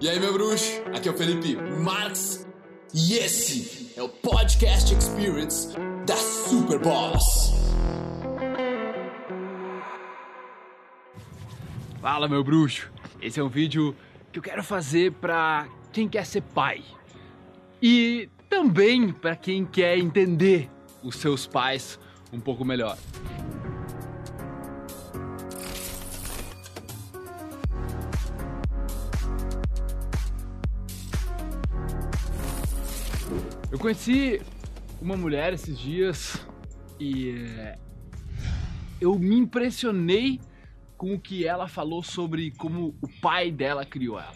E aí, meu bruxo? Aqui é o Felipe Marques e esse é o Podcast Experience da Superboss. Fala, meu bruxo. Esse é um vídeo que eu quero fazer para quem quer ser pai e também para quem quer entender os seus pais um pouco melhor. Eu conheci uma mulher esses dias e eu me impressionei com o que ela falou sobre como o pai dela criou ela.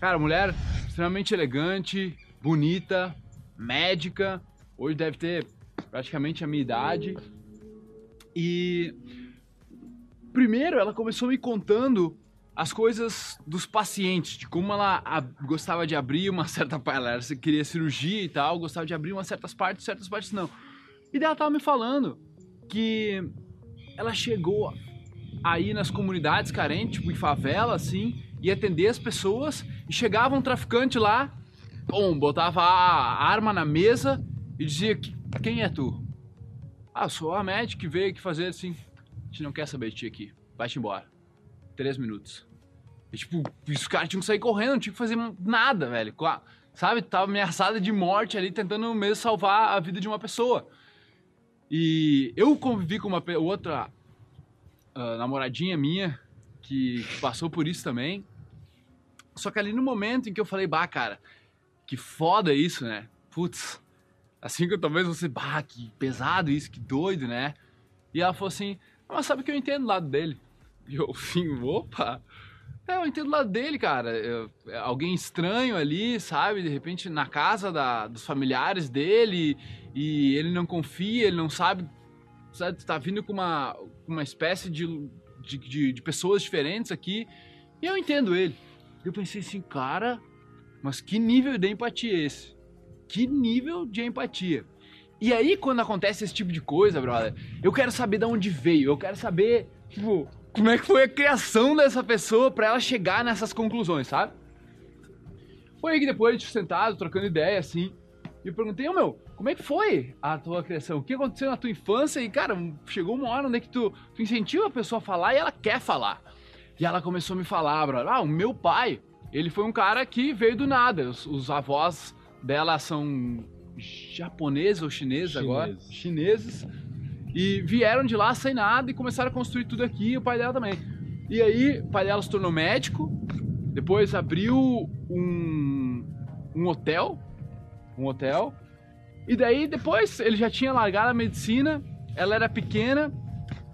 Cara, mulher extremamente elegante, bonita, médica, hoje deve ter praticamente a minha idade. E primeiro ela começou me contando as coisas dos pacientes, de como ela gostava de abrir uma certa parte, ela queria cirurgia e tal, gostava de abrir umas certas partes não. E daí ela tava me falando que ela chegou aí nas comunidades carentes, tipo em favela assim, e atender as pessoas, e chegava um traficante lá, bom, botava a arma na mesa e dizia: quem é tu? Ah, eu sou a médica que veio aqui fazer assim, a gente não quer saber de ti aqui, vai-te embora. 3 minutos. E, tipo, os caras tinham que sair correndo, não tinha que fazer nada, velho. Sabe? Tava ameaçada de morte ali, tentando mesmo salvar a vida de uma pessoa. E eu convivi com uma outra namoradinha minha que passou por isso também. Só que ali no momento em que eu falei: bah, cara, que foda isso, né? Putz, assim que eu talvez você, bah, que pesado isso, que doido, né? E ela falou assim: mas sabe que eu entendo o lado dele. E eu, assim, opa, eu entendo o lado dele, cara, alguém estranho ali, sabe, de repente na casa dos familiares dele, e ele não confia, ele não sabe, tá vindo com uma espécie de pessoas diferentes aqui, e eu entendo ele. Eu pensei assim, cara, mas que nível de empatia é esse? Que nível de empatia? E aí quando acontece esse tipo de coisa, brother, eu quero saber de onde veio, eu quero saber, tipo, como é que foi a criação dessa pessoa pra ela chegar nessas conclusões, sabe? Foi aí que depois a gente foi sentado, trocando ideia, assim, e eu perguntei: meu, como é que foi a tua criação? O que aconteceu na tua infância? E, cara, chegou uma hora onde é que tu incentiva a pessoa a falar e ela quer falar. E ela começou a me falar, brother: ah, o meu pai, ele foi um cara que veio do nada. Os avós dela são japoneses ou chineses agora? Chineses. E vieram de lá sem nada e começaram a construir tudo aqui, e o pai dela também. E aí, o pai dela se tornou médico, depois abriu um hotel, e daí depois ele já tinha largado a medicina, ela era pequena,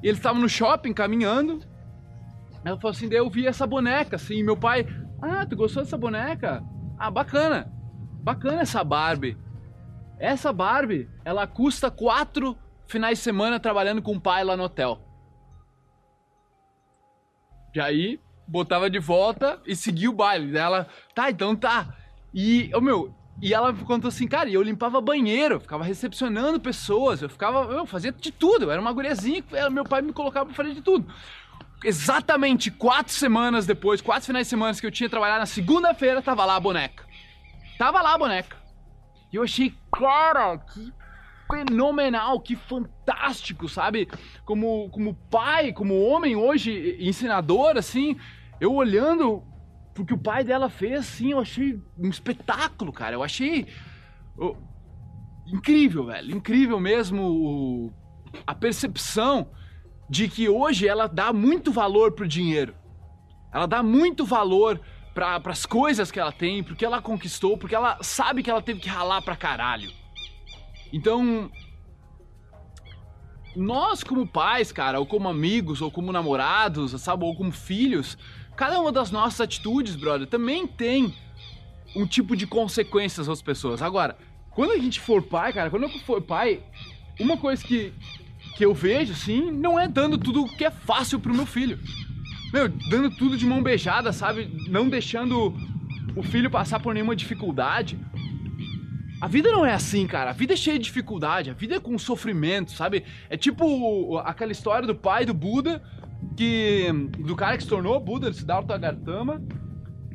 e eles estavam no shopping caminhando. Ela falou assim: daí eu vi essa boneca, assim, e meu pai: ah, tu gostou dessa boneca? Ah, bacana, bacana essa Barbie. Essa Barbie, ela custa 4 finais de semana trabalhando com o pai lá no hotel. E aí, botava de volta e seguia o baile dela. Tá, então tá. E, e ela contou assim: cara, eu limpava banheiro, eu ficava recepcionando pessoas, eu fazia de tudo, eu era uma guriazinha, meu pai me colocava pra fazer de tudo. Exatamente 4 semanas depois, 4 finais de semana que eu tinha trabalhado, na segunda-feira, tava lá a boneca. E eu achei, cara, que fenomenal, que fantástico, sabe? Como pai, como homem hoje, ensinador, assim, eu olhando pro que o pai dela fez, assim, eu achei um espetáculo, cara. Eu achei incrível, velho, incrível mesmo a percepção de que hoje ela dá muito valor pro dinheiro, ela dá muito valor pras coisas que ela tem, porque ela conquistou, porque ela sabe que ela teve que ralar pra caralho. Então, nós como pais, cara, ou como amigos, ou como namorados, sabe, ou como filhos, cada uma das nossas atitudes, brother, também tem um tipo de consequências às pessoas. Agora, quando a gente for pai, cara, quando eu for pai, uma coisa que eu vejo, assim, não é dando tudo que é fácil pro meu filho. Meu, dando tudo de mão beijada, sabe, não deixando o filho passar por nenhuma dificuldade. A vida não é assim, cara, a vida é cheia de dificuldade, a vida é com sofrimento, sabe? É tipo aquela história do pai do Buda, do cara que se tornou Buda, Siddhartha Gautama,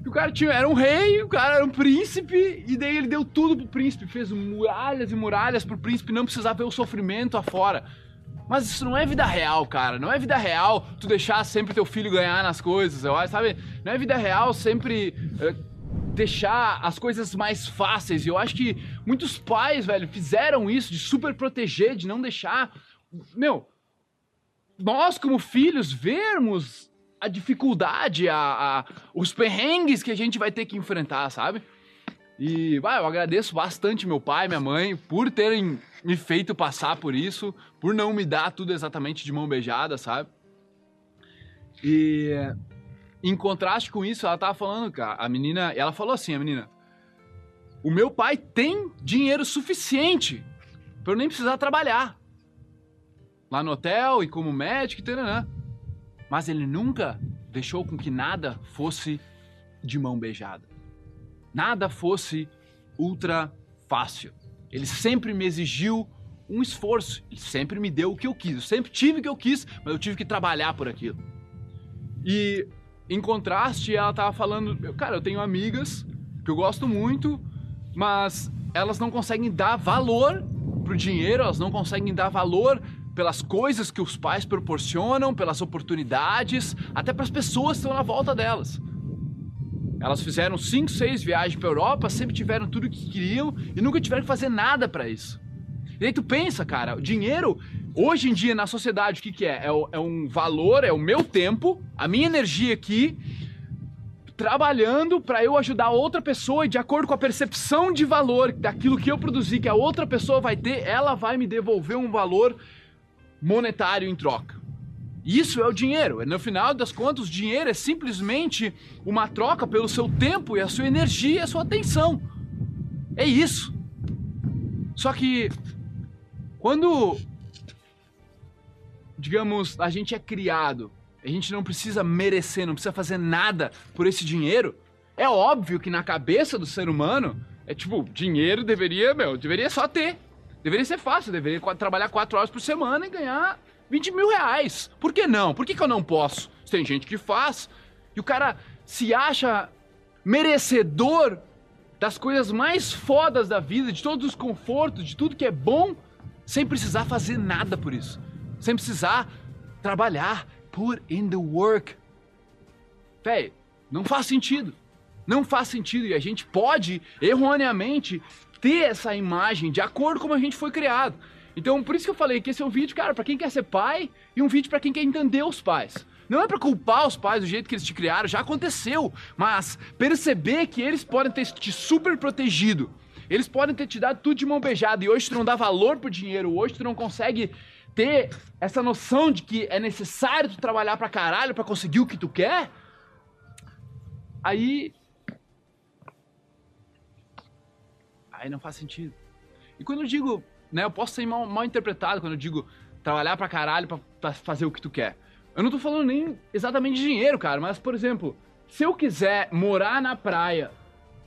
E o cara era um rei, o cara era um príncipe, e daí ele deu tudo pro príncipe, fez muralhas e muralhas pro príncipe não precisar ver o sofrimento afora. Mas isso não é vida real, cara. Não é vida real tu deixar sempre teu filho ganhar nas coisas, sabe? Não é vida real sempre deixar as coisas mais fáceis. E eu acho que muitos pais, velho, fizeram isso de super proteger, de não deixar... Meu, nós como filhos vermos a dificuldade, os perrengues que a gente vai ter que enfrentar, sabe? E eu agradeço bastante meu pai e minha mãe por terem me feito passar por isso, por não me dar tudo exatamente de mão beijada, sabe? E em contraste com isso, ela tava falando, cara, ela falou assim, o meu pai tem dinheiro suficiente pra eu nem precisar trabalhar lá no hotel e como médico e tal, mas ele nunca deixou com que nada fosse de mão beijada. Nada fosse ultra fácil. Ele sempre me exigiu um esforço. Ele sempre me deu o que eu quis. Eu sempre tive o que eu quis, mas eu tive que trabalhar por aquilo. E, em contraste, ela tava falando... Cara, eu tenho amigas que eu gosto muito, mas elas não conseguem dar valor pro dinheiro, elas não conseguem dar valor pelas coisas que os pais proporcionam, pelas oportunidades, até pras pessoas que estão na volta delas. Elas fizeram 5, 6 viagens para a Europa, sempre tiveram tudo o que queriam e nunca tiveram que fazer nada para isso. E aí tu pensa, cara, o dinheiro, hoje em dia na sociedade, o que que é? É um valor, é o meu tempo, a minha energia aqui, trabalhando para eu ajudar outra pessoa e de acordo com a percepção de valor daquilo que eu produzi, que a outra pessoa vai ter, ela vai me devolver um valor monetário em troca. Isso é o dinheiro. No final das contas, o dinheiro é simplesmente uma troca pelo seu tempo e a sua energia e a sua atenção. É isso. Só que quando, digamos, a gente é criado, a gente não precisa merecer, não precisa fazer nada por esse dinheiro, é óbvio que na cabeça do ser humano, é tipo, dinheiro deveria só ter. Deveria ser fácil, deveria trabalhar 4 horas por semana e ganhar... 20 mil reais, por que não? Por que eu não posso? Tem gente que faz e o cara se acha merecedor das coisas mais fodas da vida, de todos os confortos, de tudo que é bom, sem precisar fazer nada por isso, sem precisar trabalhar, put in the work. Véi, não faz sentido, não faz sentido, e a gente pode erroneamente ter essa imagem de acordo com como a gente foi criado. Então, por isso que eu falei que esse é um vídeo, cara, pra quem quer ser pai e um vídeo pra quem quer entender os pais. Não é pra culpar os pais do jeito que eles te criaram, já aconteceu, mas perceber que eles podem ter te super protegido, eles podem ter te dado tudo de mão beijada e hoje tu não dá valor pro dinheiro, hoje tu não consegue ter essa noção de que é necessário tu trabalhar pra caralho pra conseguir o que tu quer, aí não faz sentido. E quando eu digo... Eu posso ser mal interpretado quando eu digo trabalhar pra caralho pra fazer o que tu quer. Eu não tô falando nem exatamente de dinheiro, cara, mas, por exemplo, se eu quiser morar na praia,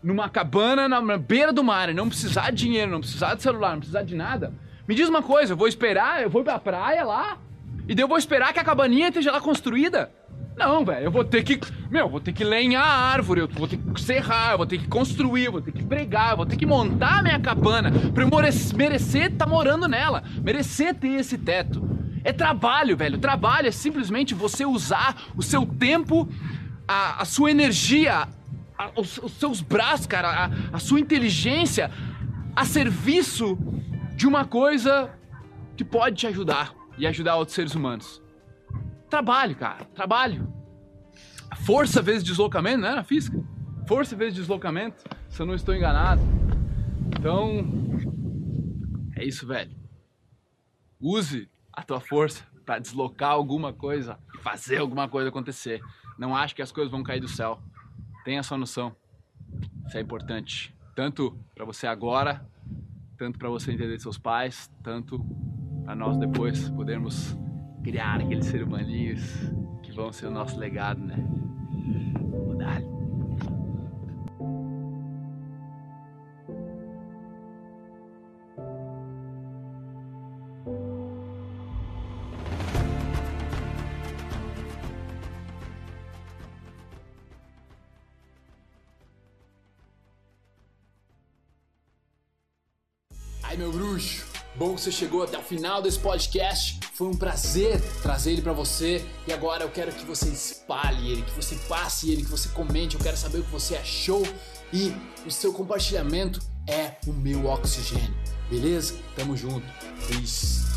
numa cabana na beira do mar, e não precisar de dinheiro, não precisar de celular, não precisar de nada, me diz uma coisa, eu vou pra praia lá, e daí eu vou esperar que a cabaninha esteja lá construída? Não, velho, eu vou ter que, vou ter que lenhar a árvore, eu vou ter que serrar, eu vou ter que construir, eu vou ter que pregar, eu vou ter que montar minha cabana pra eu merecer tá morando nela, merecer ter esse teto. É trabalho, velho, trabalho é simplesmente você usar o seu tempo, a sua energia, os seus braços, cara, a sua inteligência a serviço de uma coisa que pode te ajudar e ajudar outros seres humanos. Trabalho, cara, trabalho. Força vezes deslocamento, né, na física? Força vezes deslocamento, se eu não estou enganado. Então, é isso, velho. Use a tua força para deslocar alguma coisa, fazer alguma coisa acontecer. Não ache que as coisas vão cair do céu. Tenha sua noção. Isso é importante. Tanto para você agora, tanto para você entender seus pais, tanto para nós depois podermos criar aqueles seres humaninhos que vão ser o nosso legado, né? Mudar. Ai, meu bruxo, bom que você chegou até o final desse podcast. Foi um prazer trazer ele pra você. E agora eu quero que você espalhe ele, que você passe ele, que você comente. Eu quero saber o que você achou. E o seu compartilhamento é o meu oxigênio. Beleza? Tamo junto. Peace.